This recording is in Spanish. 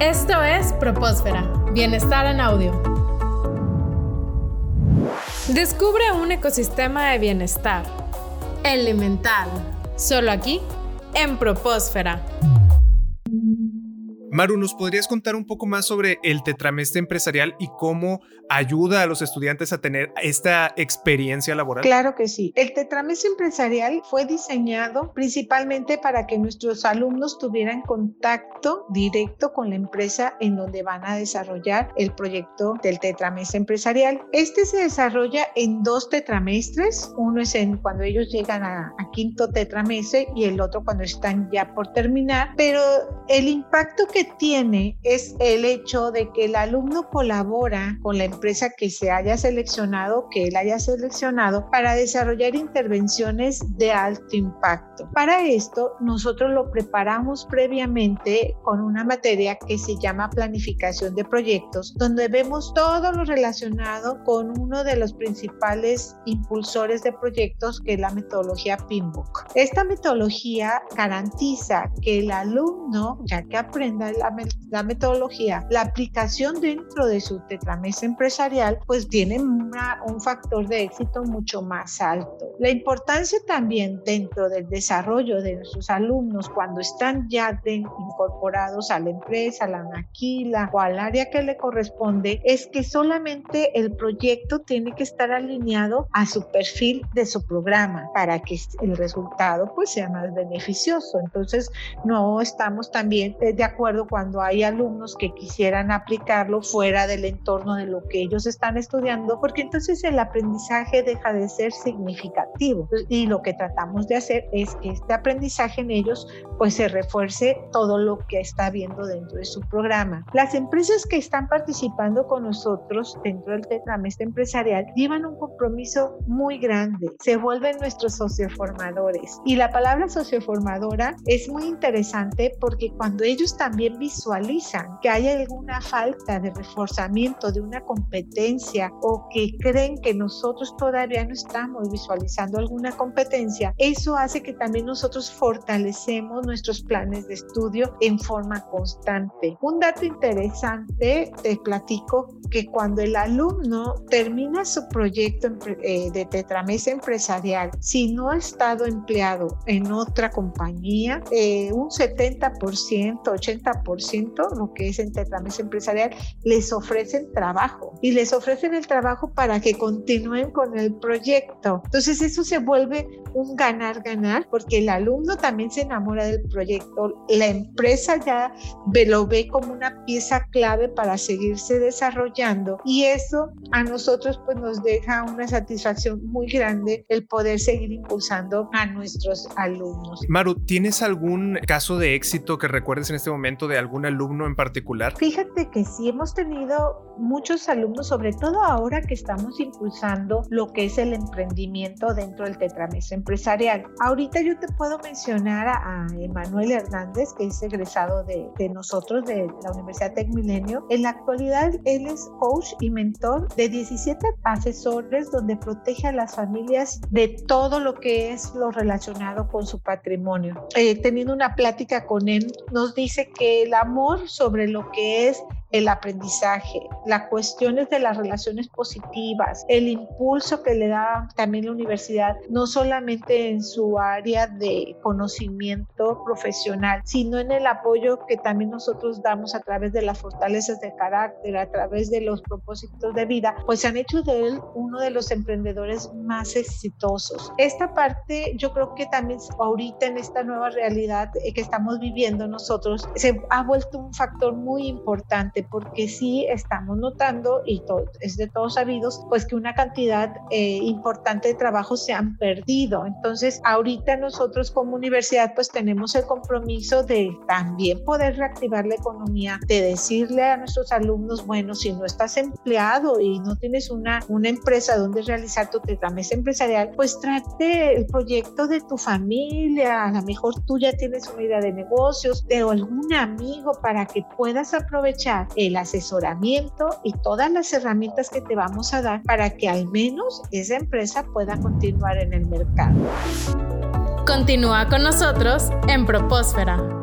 Esto es Propósfera, bienestar en audio. Descubre un ecosistema de bienestar. Elemental. Solo aquí, en Propósfera. Maru, ¿nos podrías contar un poco más sobre el tetramestre empresarial y cómo ayuda a los estudiantes a tener esta experiencia laboral? Claro que sí. El tetramestre empresarial fue diseñado principalmente para que nuestros alumnos tuvieran contacto directo con la empresa en donde van a desarrollar el proyecto del tetramestre empresarial. Este se desarrolla en 2 tetramestres. Uno es cuando ellos llegan a quinto tetramestre y el otro cuando están ya por terminar. Pero el impacto que tiene es el hecho de que el alumno colabora con la empresa que él haya seleccionado para desarrollar intervenciones de alto impacto. Para esto, nosotros lo preparamos previamente con una materia que se llama planificación de proyectos, donde vemos todo lo relacionado con uno de los principales impulsores de proyectos, que es la metodología PMBOK. Esta metodología garantiza que el alumno, ya que aprenda la metodología, la aplicación dentro de su tetramestre empresarial, pues tiene un factor de éxito mucho más alto. La importancia también dentro del desarrollo de nuestros alumnos cuando están ya incorporados a la empresa, a la maquila o al área que le corresponde, es que solamente el proyecto tiene que estar alineado a su perfil de su programa para que el resultado pues sea más beneficioso. Entonces no estamos también de acuerdo cuando hay alumnos que quisieran aplicarlo fuera del entorno de lo que ellos están estudiando, porque entonces el aprendizaje deja de ser significativo, y lo que tratamos de hacer es que este aprendizaje en ellos pues se refuerce todo lo que está viendo dentro de su programa. Las empresas que están participando con nosotros dentro del tetramestre empresarial llevan un compromiso muy grande, se vuelven nuestros socioformadores, y la palabra socioformadora es muy interesante porque cuando ellos también visualizan que hay alguna falta de reforzamiento de una competencia o que creen que nosotros todavía no estamos visualizando alguna competencia, eso hace que también nosotros fortalecemos nuestros planes de estudio en forma constante. Un dato interesante te platico, que cuando el alumno termina su proyecto de tetramestre empresarial, si no ha estado empleado en otra compañía, un 70%, 80%, lo que es en tetramestre empresarial, les ofrecen trabajo, y les ofrecen el trabajo para que continúen con el proyecto. Entonces eso se vuelve un ganar-ganar, porque el alumno también se enamora del proyecto, la empresa ya lo ve como una pieza clave para seguirse desarrollando, y eso a nosotros pues nos deja una satisfacción muy grande el poder seguir impulsando a nuestros alumnos. Maru, ¿tienes algún caso de éxito que recuerdes en este momento de algún alumno en particular? Fíjate que sí, hemos tenido muchos alumnos, sobre todo ahora que estamos impulsando lo que es el emprendimiento dentro del tetramestre empresarial. Ahorita yo te puedo mencionar a Emmanuel Hernández, que es egresado de nosotros, de la Universidad Tec Milenio. En la actualidad él es coach y mentor de 17 asesores, donde protege a las familias de todo lo que es lo relacionado con su patrimonio. Teniendo una plática con él, nos dice que el amor sobre lo que es el aprendizaje, las cuestiones de las relaciones positivas, el impulso que le da también la universidad, no solamente en su área de conocimiento profesional, sino en el apoyo que también nosotros damos a través de las fortalezas de carácter, a través de los propósitos de vida, pues han hecho de él uno de los emprendedores más exitosos. Esta parte yo creo que también ahorita en esta nueva realidad que estamos viviendo nosotros, se ha vuelto un factor muy importante, porque sí estamos notando, y es de todos sabidos, pues que una cantidad importante de trabajos se han perdido. Entonces ahorita nosotros como universidad pues tenemos el compromiso de también poder reactivar la economía, de decirle a nuestros alumnos, bueno, si no estás empleado y no tienes una empresa donde realizar tu tetramestre empresarial, pues trate el proyecto de tu familia, a lo mejor tú ya tienes una idea de negocios, de algún amigo, para que puedas aprovechar el asesoramiento y todas las herramientas que te vamos a dar para que al menos esa empresa pueda continuar en el mercado. Continúa con nosotros en Propósfera.